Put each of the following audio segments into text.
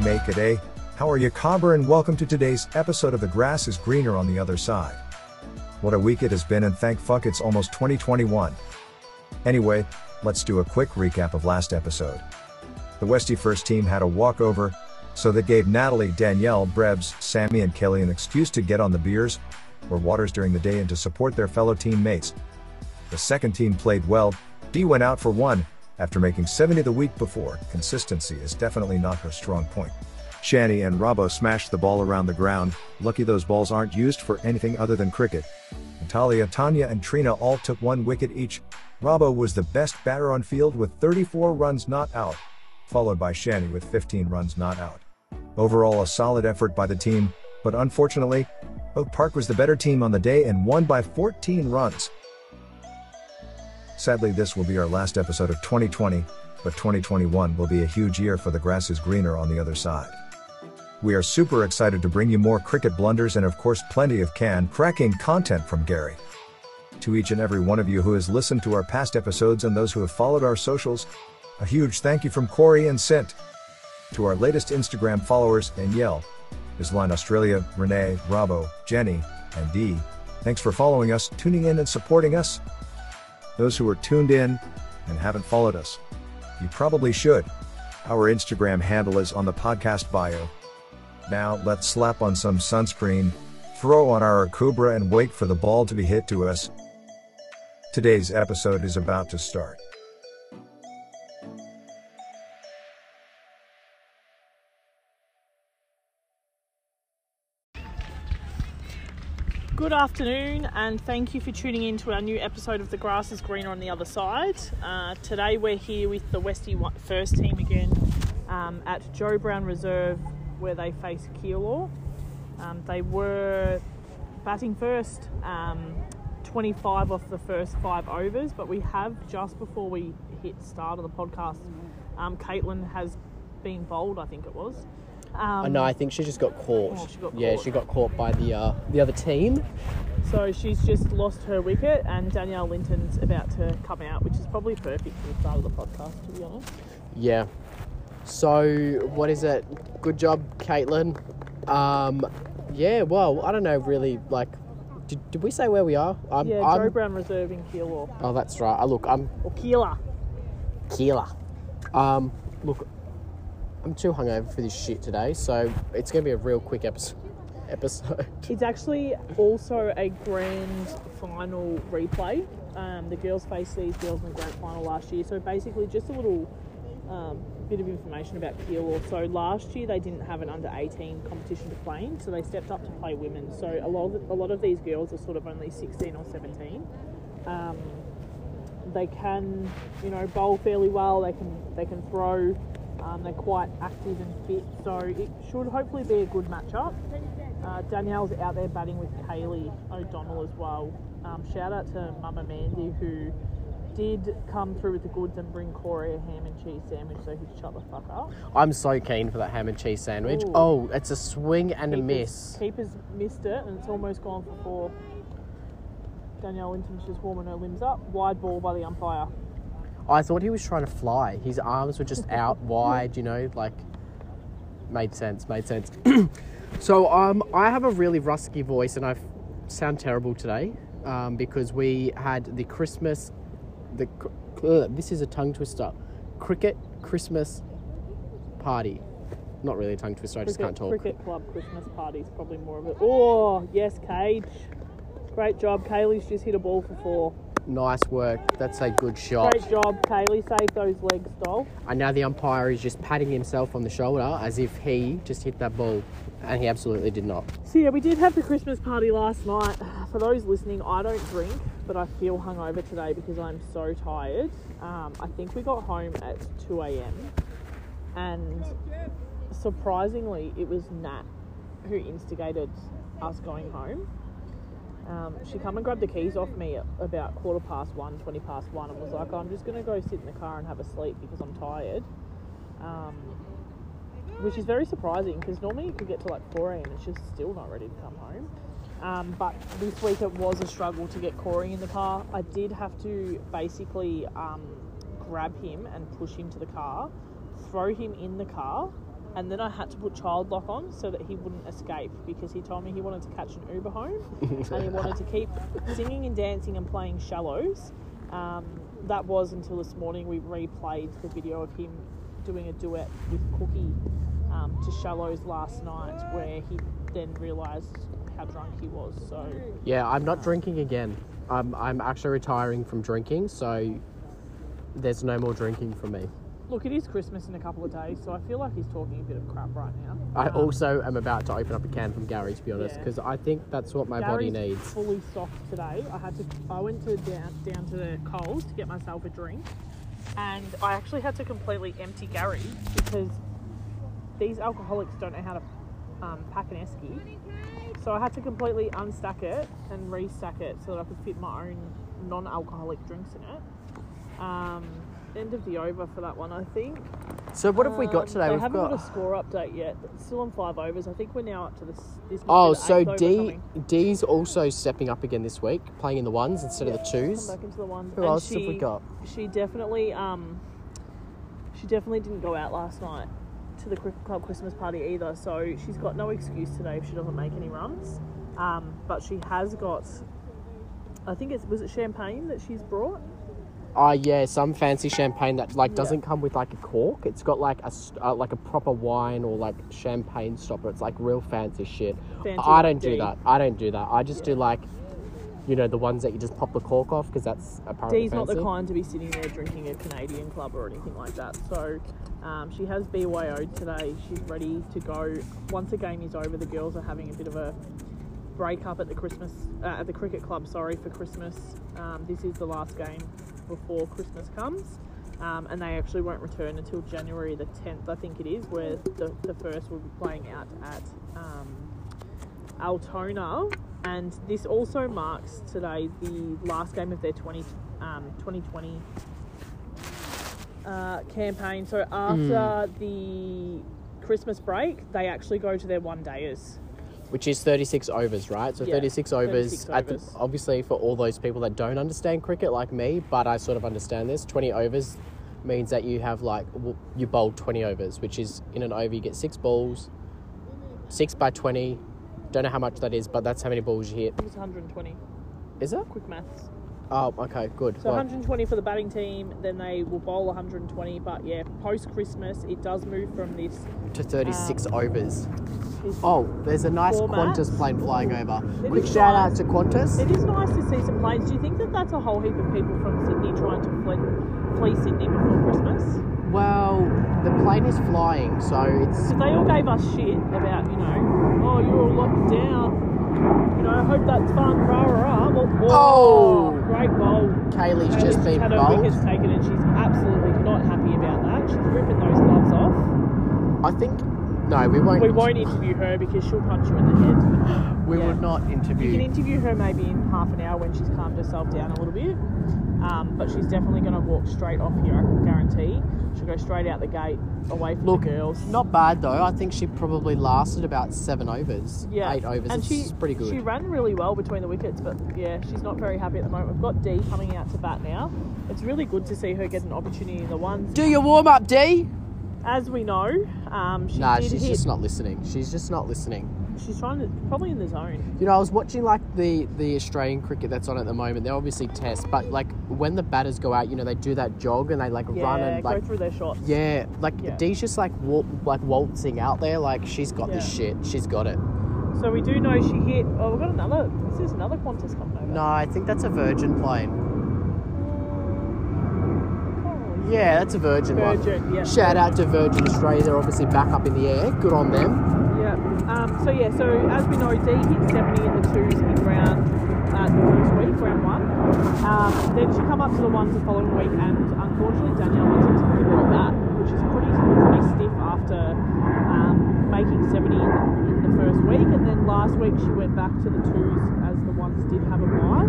we make it, eh? How are you, Cobber, and welcome to today's episode of The Grass is Greener on the Other Side. What a week it has been, and thank fuck it's almost 2021. Anyway, let's do a quick recap of last episode. The Westie first team had a walkover, so that gave Natalie, Danielle, Brebs, Sammy and Kelly an excuse to get on the beers or waters during the day and to support their fellow teammates. The second team played well. Dee went out for one, after making 70 the week before. Consistency is definitely not her strong point. Shani and Rabo smashed the ball around the ground, lucky those balls aren't used for anything other than cricket. Natalia, Tanya and Trina all took one wicket each. Rabo was the best batter on field with 34 runs not out, followed by Shani with 15 runs not out. Overall a solid effort by the team, but unfortunately, Oak Park was the better team on the day and won by 14 runs. Sadly, this will be our last episode of 2020, but 2021 will be a huge year for The Grass is Greener on the Other Side. We are super excited to bring you more cricket blunders and of course plenty of can-cracking content from Gary. To each and every one of you who has listened to our past episodes and those who have followed our socials, a huge thank you from Cory and Sint. To our latest Instagram followers, Danielle, Isline Australia, Renee, Rabo, Jenny, and Dee, thanks for following us, tuning in and supporting us. Those who are tuned in and haven't followed us, you probably should. Our Instagram handle is on the podcast bio. Now let's slap on some sunscreen, throw on our Akubra and wait for the ball to be hit to us. Today's episode is about to start. Good afternoon, and thank you for tuning in to our new episode of The Grass is Greener on the Other Side. Today we're here with the Westie first team again at Joe Brown Reserve, where they face Keilor. They were batting first, 25 off the first 5 overs, but we have, just before we hit start of the podcast, Caitlin has been bowled, I think it was. No, I think she just got caught. She got caught by the other team. So she's just lost her wicket, and Danielle Linton's about to come out, which is probably perfect for the start of the podcast, to be honest. Yeah. So, what is it? Good job, Caitlin. I don't know really, like, did we say where we are? Joe Brown Reserve in Keilor. Oh, that's right. Keilor. Look, I'm too hungover for this shit today, so it's going to be a real quick episode. It's actually also a grand final replay. The girls faced these girls in the grand final last year, so basically just a little bit of information about Keilor. So last year they didn't have an under-18 competition to play in, so they stepped up to play women. So a lot of these girls are sort of only 16 or 17. They can, bowl fairly well. They can throw. They're quite active and fit, so it should hopefully be a good matchup. Danielle's out there batting with Kayleigh O'Donnell as well. Shout out to Mama Mandy, who did come through with the goods and bring Cory a ham and cheese sandwich so he could shut the fuck up. I'm so keen for that ham and cheese sandwich. Ooh. Oh, it's a swing and a miss. Keeper's missed it, and it's almost gone for 4. Danielle Linton's just warming her limbs up. Wide ball by the umpire. I thought he was trying to fly. His arms were just out wide, made sense. So I have a really rusty voice and I sound terrible today because we had the Christmas, this is a tongue twister, cricket Christmas party. Not really a tongue twister, I just can't talk. Cricket club Christmas party is probably more of it. Oh, yes, Cage. Great job. Kayleigh's just hit a ball for 4. Nice work. That's a good shot. Great job, Kayleigh. Save those legs, doll. And now the umpire is just patting himself on the shoulder as if he just hit that ball. And he absolutely did not. So, we did have the Christmas party last night. For those listening, I don't drink, but I feel hungover today because I'm so tired. I think we got home at 2 a.m. And surprisingly, it was Nat who instigated us going home. She come and grabbed the keys off me at about 20 past 1, and was like, I'm just going to go sit in the car and have a sleep because I'm tired. Which is very surprising because normally you could get to 4 a.m. and she's still not ready to come home. But this week it was a struggle to get Cory in the car. I did have to basically grab him and push him to the car, throw him in the car, And then I had to put child lock on so that he wouldn't escape, because he told me he wanted to catch an Uber home and he wanted to keep singing and dancing and playing Shallows. That was until this morning. We replayed the video of him doing a duet with Cookie to Shallows last night, where he then realised how drunk he was. So yeah, I'm not drinking again. I'm actually retiring from drinking, so there's no more drinking for me. Look, it is Christmas in a couple of days, so I feel like he's talking a bit of crap right now. I also am about to open up a can from Gary, to be honest, because I think that's what my body needs. Gary's fully stocked today. I went down to the Coles to get myself a drink, and I actually had to completely empty Gary because these alcoholics don't know how to pack an esky. So I had to completely unstack it and restack it so that I could fit my own non-alcoholic drinks in it. End of the over for that one, I think. So what have we got today? We haven't got a score update yet. It's still on 5 overs. I think we're now up to this oh, so Dee's also stepping up again this week, playing in the ones instead of the twos. Come back into the ones. Who else have we got? She definitely didn't go out last night to the cricket club Christmas party either, so she's got no excuse today if she doesn't make any runs. But she has got, I think was it champagne that she's brought? Yeah, some fancy champagne that doesn't come with like a cork. It's got like a proper wine or like champagne stopper. It's like real fancy shit. I don't do that. I just do like, you know, the ones that you just pop the cork off, because that's apparently Dee's fancy. Not the kind to be sitting there drinking a Canadian club or anything like that. So she has BYO'd today. She's ready to go. Once the game is over, the girls are having a bit of a break up at the cricket club. Sorry, for Christmas. This is the last game before Christmas comes, and they actually won't return until January the 10th, I think it is, where the first will be playing out at Altona. And this also marks today the last game of their 2020 campaign. So after the Christmas break, they actually go to their one-dayers, which is 36 overs, right? So 36 overs. Obviously, for all those people that don't understand cricket like me, but I sort of understand this, 20 overs means that you have you bowl 20 overs, which is in an over you get 6 balls, 6 by 20. Don't know how much that is, but that's how many balls you hit. It's 120. Is it? Quick maths. Oh, okay, good. So 120 for the batting team, then they will bowl 120. But yeah, post-Christmas, it does move from this to 36 overs. Oh, there's a nice Qantas plane flying over. Quick shout out to Qantas. It is nice to see some planes. Do you think that that's a whole heap of people from Sydney trying to flee Sydney before Christmas? Well, the plane is flying, so it's... If they all gave us shit about, you know, oh, you're all locked down. You know, I hope that's fun. Oh, great bowl. Kayleigh's just been bowled. Her wicket's taken, and she's absolutely not happy about that. She's ripping those gloves off. I think... No, we won't. We won't interview her because she'll punch you in the head. We will not interview... You can interview her maybe in half an hour when she's calmed herself down a little bit. But she's definitely going to walk straight off here, I can guarantee. She'll go straight out the gate, away from the girls. Not bad, though. I think she probably lasted about 7 overs, 8 overs. And it's pretty good. She ran really well between the wickets, but, yeah, she's not very happy at the moment. We've got Dee coming out to bat now. It's really good to see her get an opportunity in the ones. Do your warm-up, Dee! As we know, she's just not listening. She's just not listening. She's probably in the zone. You know, I was watching like the Australian cricket that's on at the moment. They're obviously tests, but like when the batters go out, you know, they do that jog and they run and go through their shots. Yeah, Dee's just waltzing out there. Like she's got this shit. She's got it. So we do know she hit. Oh, we've got another. This is another Qantas coming over. No, I think that's a Virgin plane. Yeah, that's a Virgin one. Yeah. Shout out to Virgin Australia. They're obviously back up in the air. Good on them. So as we know, Dee hit 70 in the twos in round one. Then she come up to the ones the following week, and unfortunately Danielle Linton took the ball back, which is pretty stiff after making 70 in the first week. And then last week she went back to the twos as the ones did have a bye.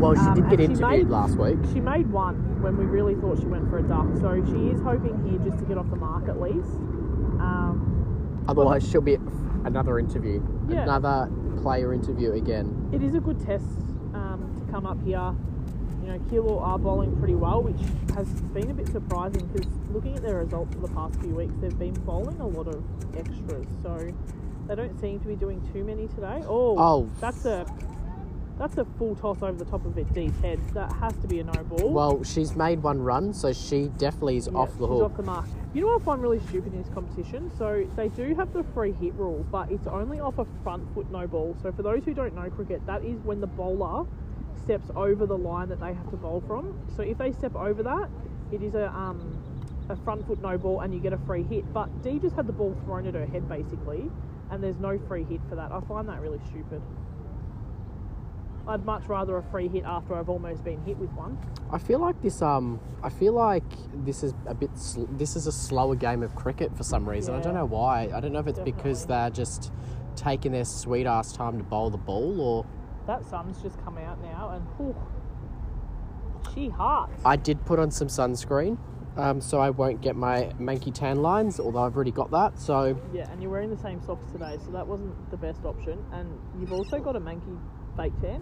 Well, she did get interviewed last week. She made one when we really thought she went for a duck. So she is hoping here just to get off the mark at least. Otherwise, she'll be another interview, another player interview again. It is a good test to come up here. you know, Keilor are bowling pretty well, which has been a bit surprising because looking at their results for the past few weeks, they've been bowling a lot of extras, so they don't seem to be doing too many today. Oh, that's a full toss over the top of it, Dee's head. That has to be a no ball. Well, she's made one run, so she definitely is off the hook. She's off the mark. You know what I find really stupid in this competition? So they do have the free hit rule, but it's only off a front foot no ball. So for those who don't know cricket, that is when the bowler steps over the line that they have to bowl from. So if they step over that, it is a front foot no ball and you get a free hit. But Dee just had the ball thrown at her head, basically, and there's no free hit for that. I find that really stupid. I'd much rather a free hit after I've almost been hit with one. I feel like this is a slower game of cricket for some reason. Yeah. I don't know why. I don't know if it's because they're just taking their sweet ass time to bowl the ball or. That sun's just come out now and she hearts. I did put on some sunscreen, so I won't get my manky tan lines, although I've already got that. So yeah, and you're wearing the same socks today, so that wasn't the best option. And you've also got a manky fake tan.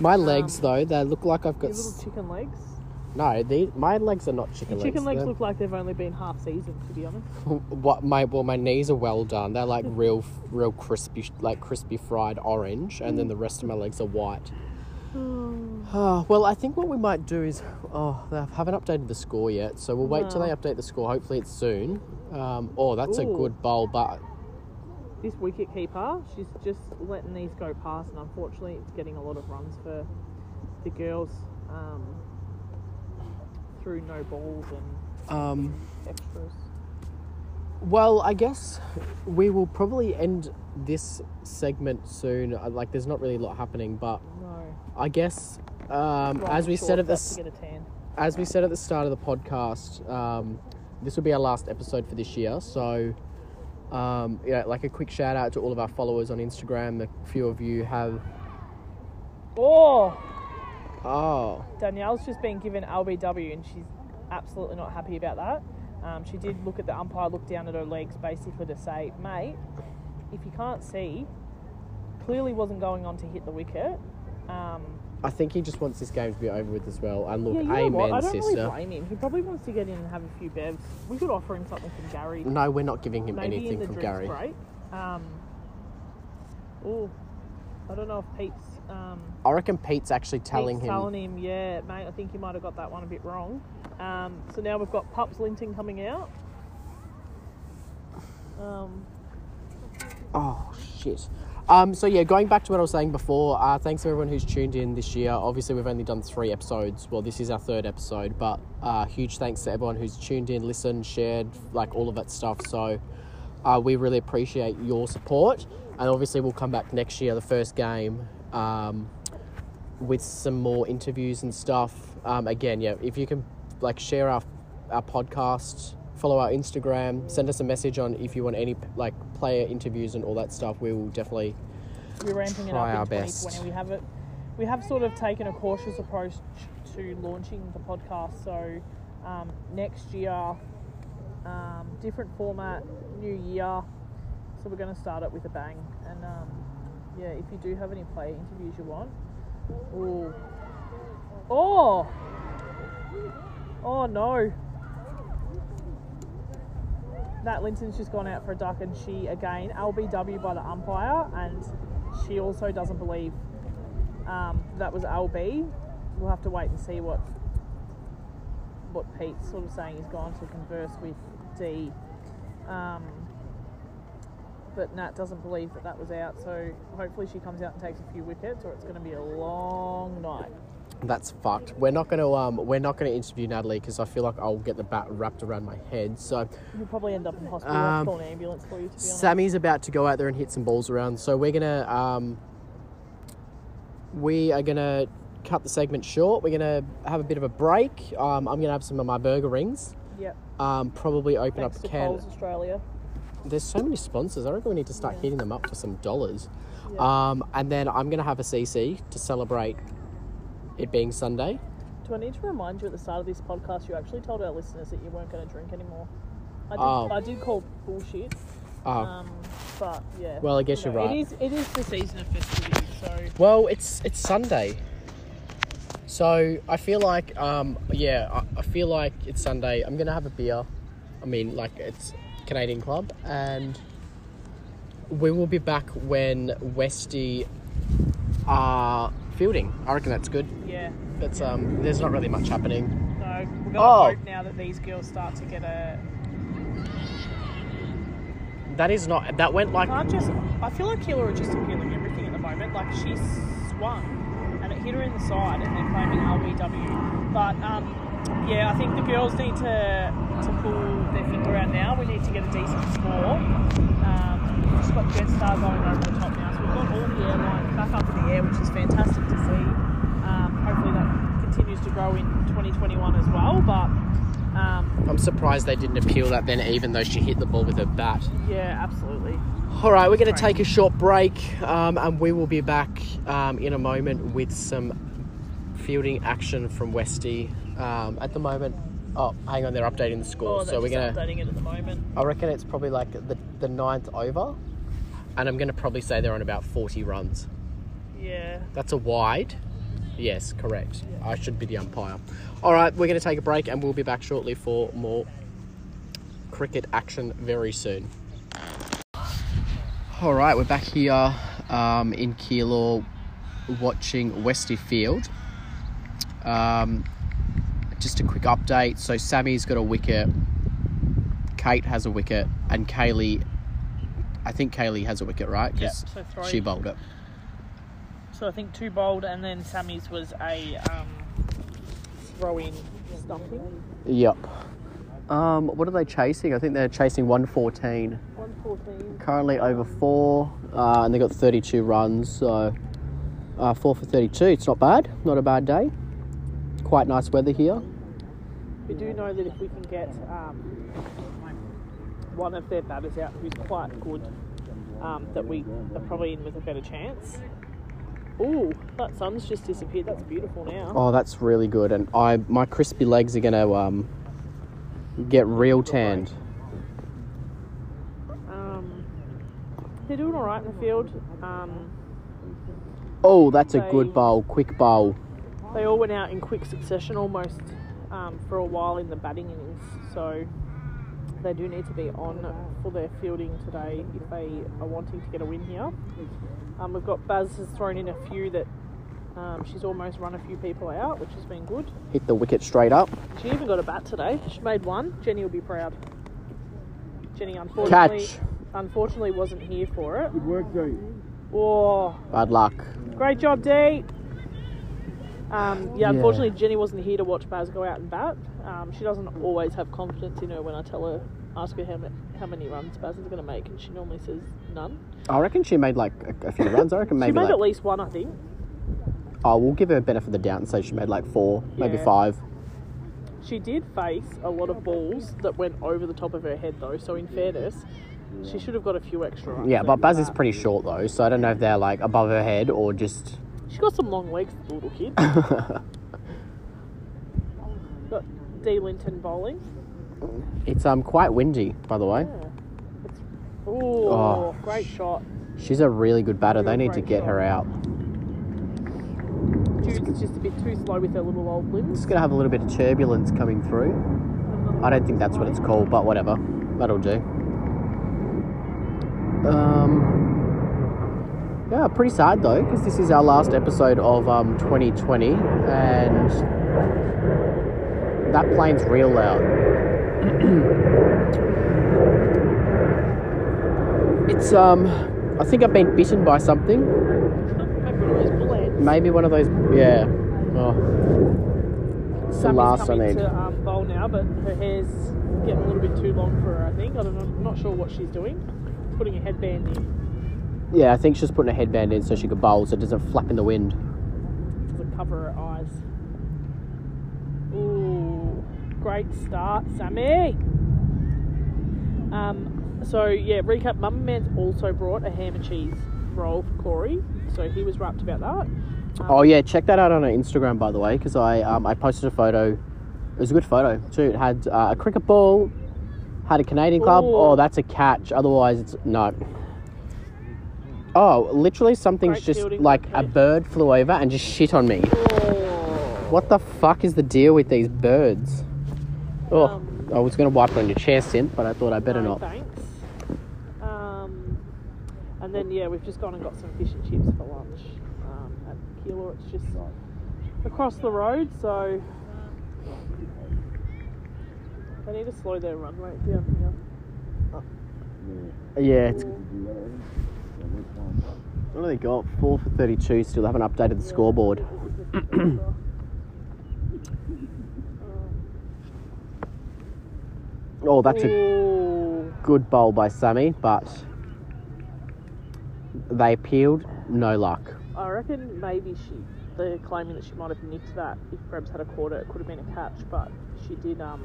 My legs though, they look like I've got little chicken legs. No, my legs are not chicken legs. Chicken legs look like they've only been half seasoned, to be honest. My knees are well done. They're like real crispy, like crispy fried orange, and then the rest of my legs are white. Well, I think what we might do is, they haven't updated the score yet, so we'll wait till they update the score. Hopefully it's soon. That's a good bowl, but this wicket keeper, she's just letting these go past, and unfortunately, it's getting a lot of runs for the girls. Through no balls and extras. Well, I guess we will probably end this segment soon. Like, there's not really a lot happening, but I guess as we said at the start of the podcast, this will be our last episode for this year. So, a quick shout out to all of our followers on Instagram. A few of you have. Oh, Danielle's just been given LBW and she's absolutely not happy about that. She did look at the umpire, look down at her legs basically to say, mate, if you can't see, clearly wasn't going on to hit the wicket. I think he just wants this game to be over with as well. And look, amen, I don't really blame him. He probably wants to get in and have a few bevs. We could offer him something from Gary. No, we're not giving him anything from Gary. I don't know if Pete's... I reckon Pete's actually telling him. Pete's telling him, yeah, mate, I think you might have got that one a bit wrong. So now we've got Pups Linting coming out. Oh, shit. Going back to what I was saying before, thanks to everyone who's tuned in this year. Obviously, we've only done 3 episodes. Well, this is our 3rd episode, but huge thanks to everyone who's tuned in, listened, shared, like all of that stuff. So we really appreciate your support. And obviously, we'll come back next year, the first game, with some more interviews and stuff. If you can, like, share our podcast, follow our Instagram, send us a message on if you want any, like, player interviews and all that stuff. We will definitely try our best. We have sort of taken a cautious approach to launching the podcast. So next year, different format, new year. So we're going to start it with a bang. And, if you do have any player interviews you want. Ooh. Oh! Oh, no. Nat Linton's just gone out for a duck and she, again, LBW by the umpire. And she also doesn't believe that was LB. We'll have to wait and see what Pete's sort of saying. He's gone to converse with Dee. But Nat doesn't believe that was out, so hopefully she comes out and takes a few wickets, or it's going to be a long night. That's fucked. We're not going to interview Natalie because I feel like I'll get the bat wrapped around my head. So you'll probably end up in hospital. I'll call an ambulance for you. To be honest. Sammy's about to go out there and hit some balls around, so we're gonna we are gonna cut the segment short. We're gonna have a bit of a break. I'm gonna have some of my burger rings. Yep. Probably open up a can. Coles Australia. There's so many sponsors. I reckon we need to start hitting them up for some dollars. Yeah. And then I'm going to have a CC to celebrate it being Sunday. Do I need to remind you at the start of this podcast, you actually told our listeners that you weren't going to drink anymore. I did call bullshit. But yeah. Well, I guess you're right. It is the season of festivities, so. Well, it's Sunday. So I feel like, I feel like it's Sunday. I'm going to have a beer. I mean, like, it's Canadian Club. And we will be back when Westy are fielding. I reckon that's good. Yeah. That's, there's not really much happening. No, we've got to hope now that these girls start to get a... That is not... That went like... I feel like Keilor are just appealing everything at the moment. Like, she swung. And it hit her in the side, and they're claiming LBW. But, yeah, I think the girls need to pull their finger out now. We need to get a decent score. We've just got Red Star going over the top now. So we've got all the airline back up in the air, which is fantastic to see. Hopefully that continues to grow in 2021 as well. But I'm surprised they didn't appeal that then, even though she hit the ball with her bat. Yeah, absolutely. All right, we're going to take a short break, and we will be back in a moment with some fielding action from Westy. At the moment, hang on, they're updating the score, so we're going to updating it at the moment. I reckon it's probably like the ninth over, and I'm going to probably say they're on about 40 runs. Yeah. That's a wide. Yes, correct. Yeah. I should be the umpire. All right, we're going to take a break, and we'll be back shortly for more cricket action very soon. All right, we're back here in Keilor watching Westy field. Just a quick update. So Sammy's got a wicket, Kate has a wicket, and Kayleigh, I think Kayleigh has a wicket, right? Because she bowled it. So I think two bowled, and then Sammy's was a throw-in stumping. Yep. What are they chasing? I think they're chasing 114. 114. Currently over 4, and they got 32 runs, so 4 for 32. It's not bad. Not a bad day. Quite nice weather here. We do know that if we can get one of their batters out who's quite good, that we are probably in with a better chance. Ooh, that sun's just disappeared. That's beautiful now. Oh, that's really good. And my crispy legs are going to... get real tanned. They're doing all right in the field. Oh, that's a good bowl. Quick bowl. They all went out in quick succession almost for a while in the batting innings. So they do need to be on for their fielding today if they are wanting to get a win here. We've got Baz has thrown in a few that she's almost run a few people out, which has been good. Hit the wicket straight up. She even got a bat today. She made one. Jenny will be proud. Jenny, unfortunately wasn't here for it. Good work, Dee. Oh. Bad luck. Great job, Dee. Unfortunately, Jenny wasn't here to watch Baz go out and bat. She doesn't always have confidence in her when I ask her how many runs Baz is going to make, and she normally says none. I reckon she made like a few runs. I reckon maybe she made at least one, I think. Oh, we'll give her a benefit of the doubt and say she made like 4, maybe 5. She did face a lot of balls that went over the top of her head, though. So in fairness, she should have got a few extra runs. Yeah, but Baz is pretty short, though. So I don't know if they're like above her head or just... She's got some long legs, the little kid. Got Dee Linton bowling. It's quite windy, by the way. Yeah. Oh, great shot. She's a really good batter. They need to get her out. Jude's just a bit too slow with her little old limbs. It's going to have a little bit of turbulence coming through. I don't think that's what it's called, but whatever. That'll do. Yeah, pretty sad though, because this is our last episode of 2020, and that plane's real loud. It's, I think I've been bitten by something. Maybe one of those, yeah. Oh. It's the last I need. Sammy's coming to bowl now, but her hair's getting a little bit too long for her, I think. I'm not sure what she's doing. Putting a headband in. Yeah, I think she's putting a headband in so she could bowl, so it doesn't flap in the wind. Doesn't cover her eyes. Ooh, great start, Sammy. Recap. Mama Man's also brought a ham and cheese roll for Cory, so he was rapt about that. Check that out on our Instagram, by the way, because I posted a photo. It was a good photo too. It had a cricket ball, had a Canadian club. Oh, that's a catch. Otherwise, it's no. Oh, literally something's just like a bird flew over and just shit on me. Oh. What the fuck is the deal with these birds? Oh, I was going to wipe it on your chair, Sint, but I thought I better not. Thanks. And then, yeah, we've just gone and got some fish and chips for lunch at Keilor. It's just across the road, so they need to slow their run rate down here. Yeah, it's... What do they got? 4 for 32, still haven't updated the scoreboard. Oh, that's a good bowl by Sammy, but they appealed, no luck. I reckon maybe they're claiming that she might have nicked that. If Brebs had a quarter, it could have been a catch, but she did let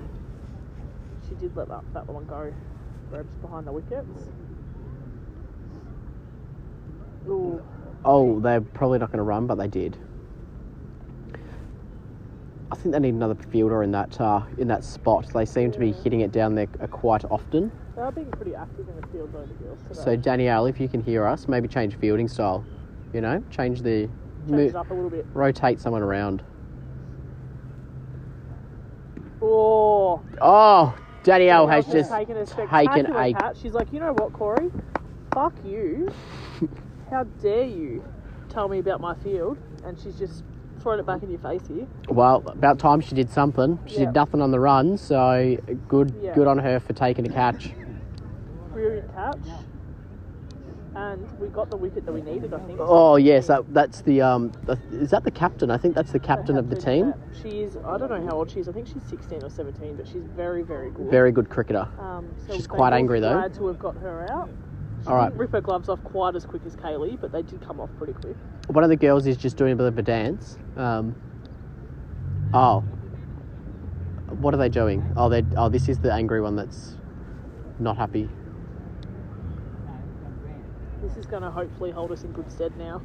that one go. Brebs behind the wickets. Ooh. Oh, they're probably not going to run, but they did. I think they need another fielder in that spot. They seem to be hitting it down there quite often. They are being pretty active in the field, though, the girls today. So Danielle, if you can hear us, maybe change fielding style. You know, change it up a little bit. Rotate someone around. Oh, Danielle has just taken a catch. She's like, you know what, Cory? Fuck you. How dare you tell me about my field? And she's just throwing it back in your face here. Well, about time she did something. She did nothing on the run, so good on her for taking a catch. Brilliant catch. And we got the wicket that we needed, I think. Oh, yes. That's the... is that the captain? I think that's the captain of the team. She's... I don't know how old she is. I think she's 16 or 17, but she's very, very good. Very good cricketer. So she's quite angry, though. Glad to have got her out. She didn't rip her gloves off quite as quick as Kayleigh, but they did come off pretty quick. One of the girls is just doing a bit of a dance. What are they doing? This is the angry one that's not happy. This is going to hopefully hold us in good stead now.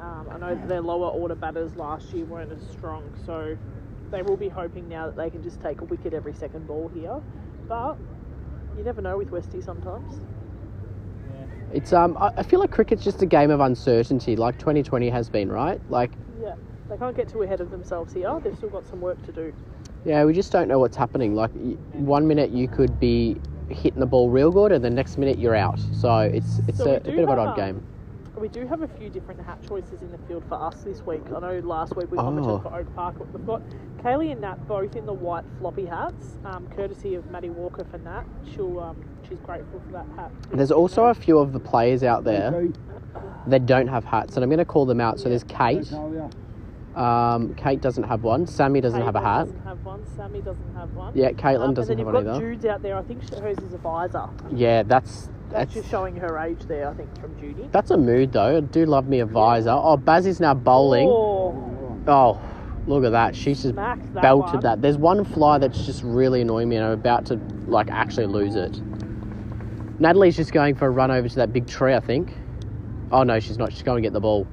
I know their lower order batters last year weren't as strong, so they will be hoping now that they can just take a wicket every second ball here. But you never know with Westie sometimes. It's I feel like cricket's just a game of uncertainty, like 2020 has been, right? Like, yeah, they can't get too ahead of themselves here. They've still got some work to do. Yeah, we just don't know what's happening. Like, one minute you could be hitting the ball real good, and the next minute you're out. So it's a bit of an odd game. We do have a few different hat choices in the field for us this week. I know last week we commented for Oak Park. We've got Kayleigh and Nat both in the white floppy hats, courtesy of Maddie Walker for Nat. She's grateful for that hat. There's also a few of the players out there that don't have hats, and I'm going to call them out. So there's Kate. Kate doesn't have one. Sammy doesn't have a hat. Doesn't have one. Sammy doesn't have one. Yeah, Caitlin doesn't have one either. And then you've got Jude's out there. I think hers is a visor. Yeah, that's just showing her age there, I think, from Judy. That's a mood, though. I do love me a visor. Oh, Baz is now bowling. Oh, look at that. She's just belted that. There's one fly that's just really annoying me, and I'm about to, like, actually lose it. Natalie's just going for a run over to that big tree, I think. Oh, no, she's not. She's going to get the ball.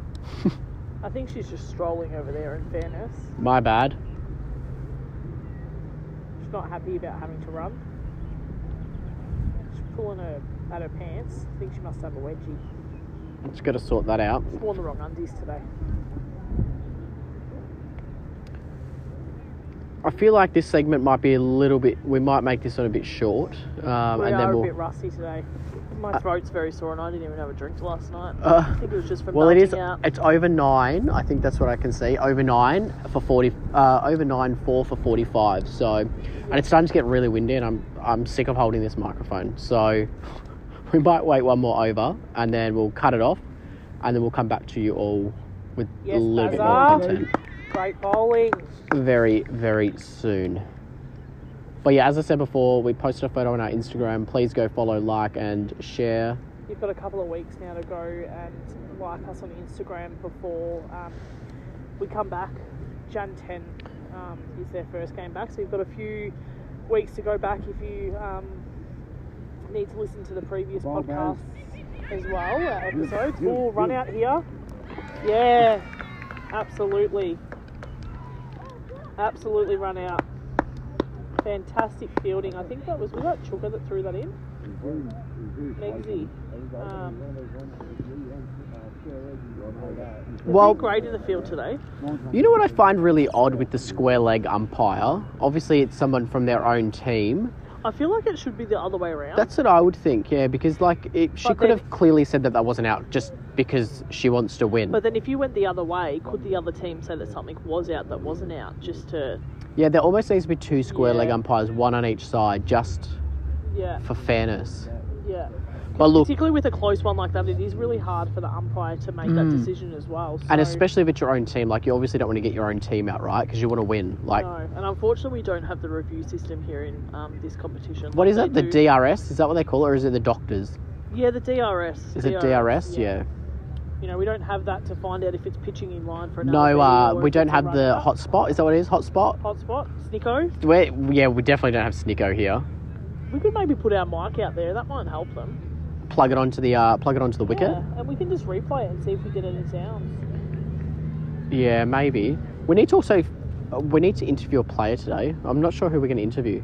I think she's just strolling over there, in fairness. My bad. She's not happy about having to run. She's pulling her... at her pants. I think she must have a wedgie. Just got to sort that out. She wore the wrong undies today. I feel like this segment might be a little bit... We might make this one a bit short. We're a bit rusty today. My throat's very sore and I didn't even have a drink last night. I think it was just for melting out. It's over 9. I think that's what I can see. Over 9 for 40... over 9, 4 for 45. So... And it's starting to get really windy and I'm sick of holding this microphone. So... We might wait one more over, and then we'll cut it off, and then we'll come back to you all with a little bit more content. Great bowling. Very, very soon. But yeah, as I said before, we posted a photo on our Instagram. Please go follow, like, and share. You've got a couple of weeks now to go and like us on Instagram before we come back. Jan 10 is their first game back, so you've got a few weeks to go back if you... need to listen to the previous podcasts as well, episodes. We'll run out here. Yeah, absolutely. Absolutely run out. Fantastic fielding. I think that was that Chugger that threw that in. Well, great in the field today. You know what I find really odd with the square leg umpire? Obviously, it's someone from their own team. I feel like it should be the other way around. That's what I would think, yeah, because like she could have clearly said that that wasn't out just because she wants to win. But then if you went the other way, could the other team say that something was out that wasn't out just to... Yeah, there almost needs to be two square leg umpires, one on each side, just for fairness. Yeah. But look, particularly with a close one like that, it is really hard for the umpire to make that decision as well. So. And especially if it's your own team, like you obviously don't want to get your own team out, right? Because you want to win. Like, no, and unfortunately we don't have the review system here in this competition. What is that? The DRS? Is that what they call it? Or is it the doctors? Yeah, the DRS. Is it DRS? Yeah. You know, we don't have that to find out if it's pitching in line for an LB. No, we don't have the hot spot. Is that what it is? Hot spot? Hot spot. Snicko? We definitely don't have Snicko here. We could maybe put our mic out there. That might help them. Plug it onto the wicket. Yeah, and we can just replay it and see if we get any sounds. Yeah, maybe. We need to interview a player today. I'm not sure who we're going to interview.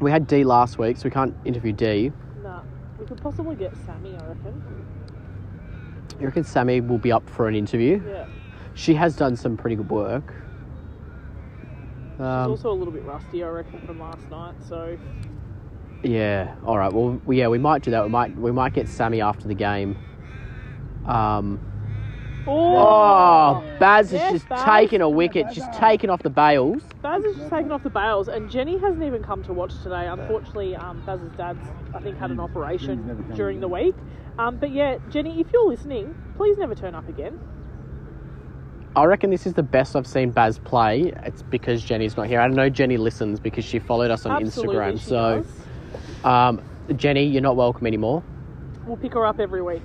We had Dee last week, so we can't interview Dee. Nah, we could possibly get Sammy, I reckon. You reckon Sammy will be up for an interview? Yeah. She has done some pretty good work. She's also a little bit rusty, I reckon, from last night, so... Yeah, all right. Well, yeah, we might do that. We might get Sammy after the game. Baz is just taking a wicket. She's taken off the bails. Baz is just taken off the bails, and Jenny hasn't even come to watch today. Unfortunately, Baz's dad's, I think, had an operation during the week. But, yeah, Jenny, if you're listening, please never turn up again. I reckon this is the best I've seen Baz play. It's because Jenny's not here. I know Jenny listens because she followed us on Instagram. So, Jenny, you're not welcome anymore. We'll pick her up every week.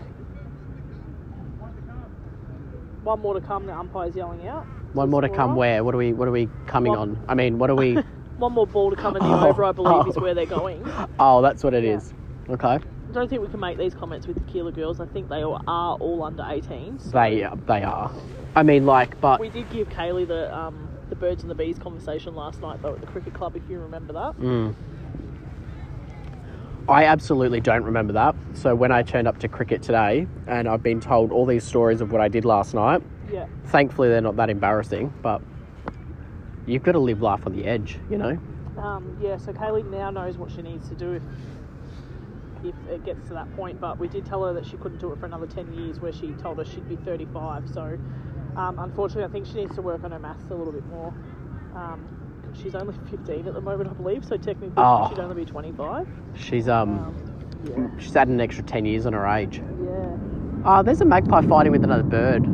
One more to come. The umpire's yelling out. One more to come. Where? What are we coming on? I mean, what are we? One more ball to come in the over. I believe is where they're going. Oh, that's what it is. Okay. I don't think we can make these comments with the Keilor girls. I think they are all under 18. So. They are. I mean, like, but... We did give Kayleigh the birds and the bees conversation last night, though, at the cricket club, if you remember that. Mm. I absolutely don't remember that. So when I turned up to cricket today, and I've been told all these stories of what I did last night, thankfully they're not that embarrassing, but you've got to live life on the edge, you know? So Kayleigh now knows what she needs to do if it gets to that point, but we did tell her that she couldn't do it for another 10 years, where she told us she'd be 35, so... unfortunately, I think she needs to work on her maths a little bit more. She's only 15 at the moment, I believe, so technically she'd only be 25. She's added an extra 10 years on her age. Yeah. There's a magpie fighting with another bird.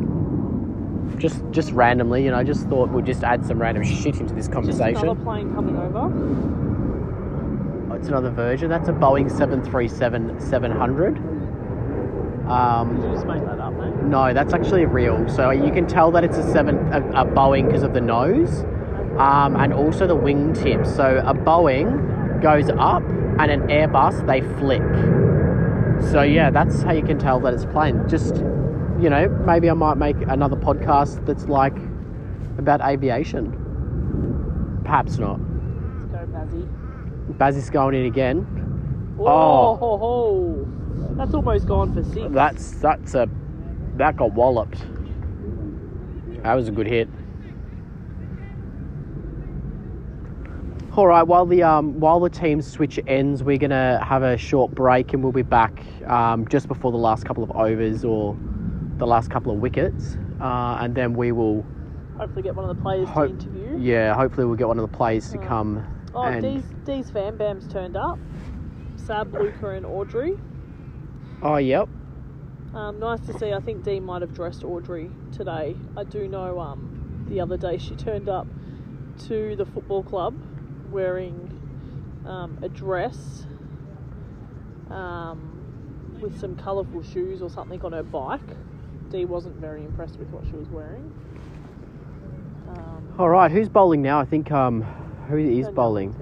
Just randomly, you know, I just thought we'll just add some random shit into this conversation. Just another plane coming over. Oh, it's another version. That's a Boeing 737-700. Did you just make that up, mate? No, that's actually real. So you can tell that it's a Boeing because of the nose and also the wing tip. So a Boeing goes up and an Airbus, they flick. So, yeah, that's how you can tell that it's plane. Just, you know, maybe I might make another podcast that's like about aviation. Perhaps not. Let's go, Bazzy. Bazzy's going in again. Whoa, oh, ho, ho. That's almost gone for six. That got walloped. That was a good hit. All right, while the team switch ends, we're gonna have a short break and we'll be back just before the last couple of overs or the last couple of wickets, and then we will hopefully get one of the players to interview. Yeah, hopefully we'll get one of the players to come. Oh, Dee's fan bam's turned up. Sab, Luca, and Audrey. Oh, yep. Nice to see. I think Dee might have dressed Audrey today. I do know the other day she turned up to the football club wearing a dress with some colourful shoes or something on her bike. Dee wasn't very impressed with what she was wearing. All right, who's bowling now? I think who is bowling?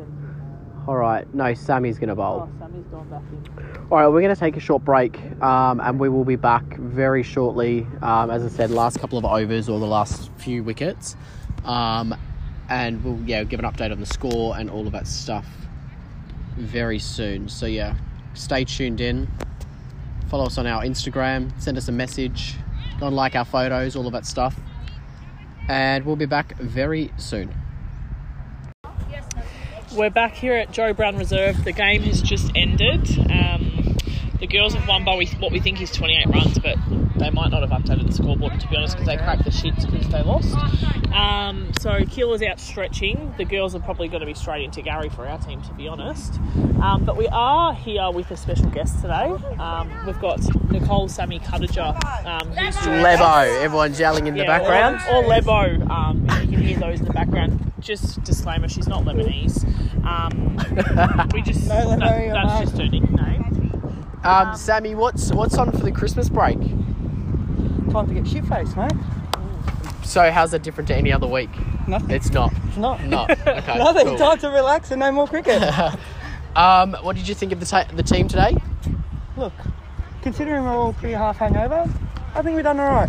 All right. No, Sammy's going to bowl. Oh, Sammy's gone back in. All right, we're going to take a short break and we will be back very shortly. As I said, last couple of overs or the last few wickets. and we'll give an update on the score and all of that stuff very soon. So yeah, stay tuned in, follow us on our Instagram, send us a message, go and like our photos, all of that stuff, and we'll be back very soon. We're back here at Joe Brown Reserve. The game has just ended. The girls have won by what we think is 28 runs, but they might not have updated the scoreboard, to be honest, because they cracked the sheets because they lost. So Keilor's out stretching. The girls are probably going to be straight into Gary for our team, to be honest. But we are here with a special guest today. We've got Nicole Sammy Cuttinger. Lebo. Everyone's yelling in the background. Or Lebo. You can hear those in the background. Just disclaimer, she's not Lebanese. We just... that's just her nickname. Sammy, what's on for the Christmas break? Time to get shit-faced, mate. So how's that different to any other week? Nothing. It's not. Okay, nothing. Cool. Time to relax and no more cricket. What did you think of the team today? Look, considering we're all 3.5 hangover, I think we've done all right.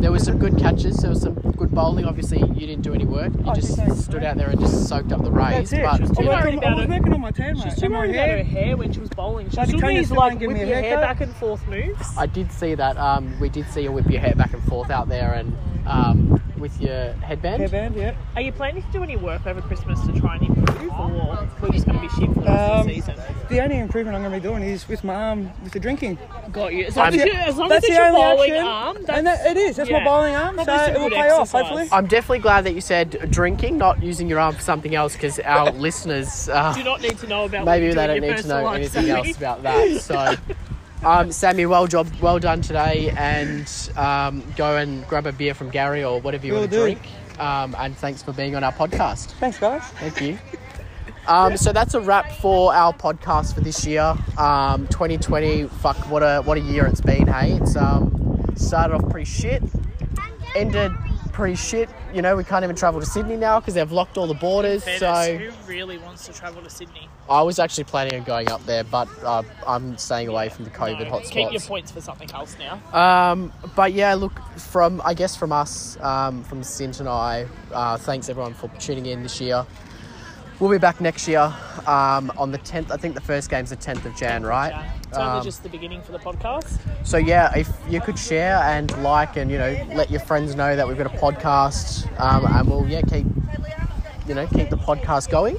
There were some good catches. There was some good bowling. Obviously, you didn't do any work. You just stood out there and just soaked up the rays. That's it. But, I was working on my tan, mate. She was too worried about her hair when she was bowling. She took these, like, whip your hair back and forth moves. I did see that. We did see you whip your hair back and forth out there and with your headband. Headband, yeah. Are you planning to do any work over Christmas to try and improve, or we're just going to be shit for the rest of the season? The only improvement I'm going to be doing is with my arm, with the drinking. Got you. As long as it's your bowling arm. And it is. That's my bowling arm. So it will pay off, hopefully. I'm definitely glad that you said drinking, not using your arm for something else, because our listeners... do not need to know about... Maybe they don't need to know anything else about that. So... Sammy, well done today, and go and grab a beer from Gary or whatever you want to drink. And thanks for being on our podcast. Thanks, guys. Thank you. So that's a wrap for our podcast for this year. 2020, fuck, what a year it's been, hey? It's started off pretty shit, ended pretty shit. You know, we can't even travel to Sydney now because they've locked all the borders. So who really wants to travel to Sydney? I was actually planning on going up there, but I'm staying away from the COVID hotspots. Keep your points for something else now. But yeah, look, from us, from Sint and I, thanks everyone for tuning in this year. We'll be back next year on the 10th. I think the first game's the 10th of Jan, right? It's only just the beginning for the podcast. So yeah, if you could share and like and, let your friends know that we've got a podcast, and we'll, keep the podcast going.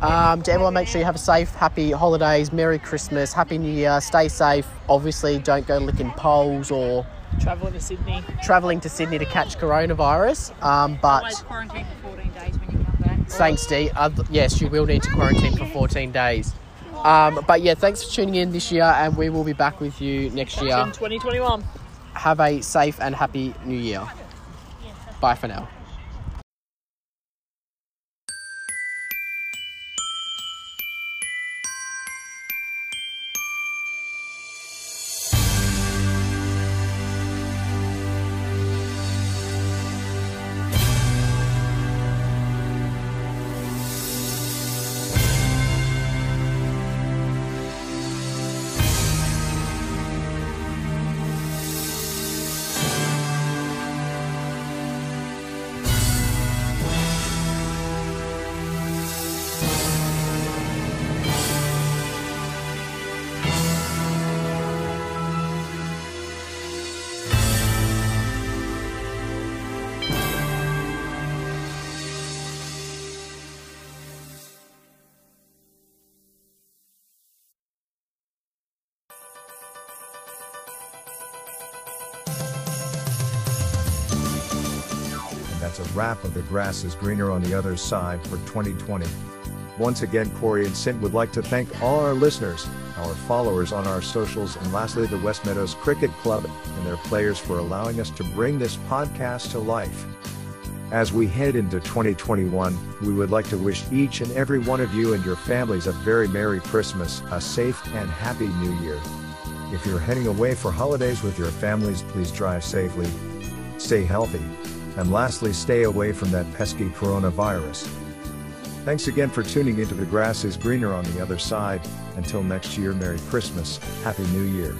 To everyone, make sure you have a safe, happy holidays, Merry Christmas, Happy New Year, stay safe. Obviously, don't go licking poles or... Travelling to Sydney to catch coronavirus. But... Always quarantine for 14 days when you... Thanks, Dee. Yes, you will need to quarantine for 14 days. But yeah, thanks for tuning in this year, and we will be back with you next year. In 2021. Have a safe and happy new year. Bye for now. A wrap of The Grass is Greener on the Other Side for 2020. Once again, Cory and Sint would like to thank all our listeners, our followers on our socials, and lastly the West Meadows Cricket Club and their players for allowing us to bring this podcast to life. As we head into 2021, we would like to wish each and every one of you and your families a very Merry Christmas, a safe and happy New Year. If you're heading away for holidays with your families, please drive safely, stay healthy, and lastly, stay away from that pesky coronavirus. Thanks again for tuning into The Grass is Greener on the Other Side. Until next year, Merry Christmas, Happy New Year.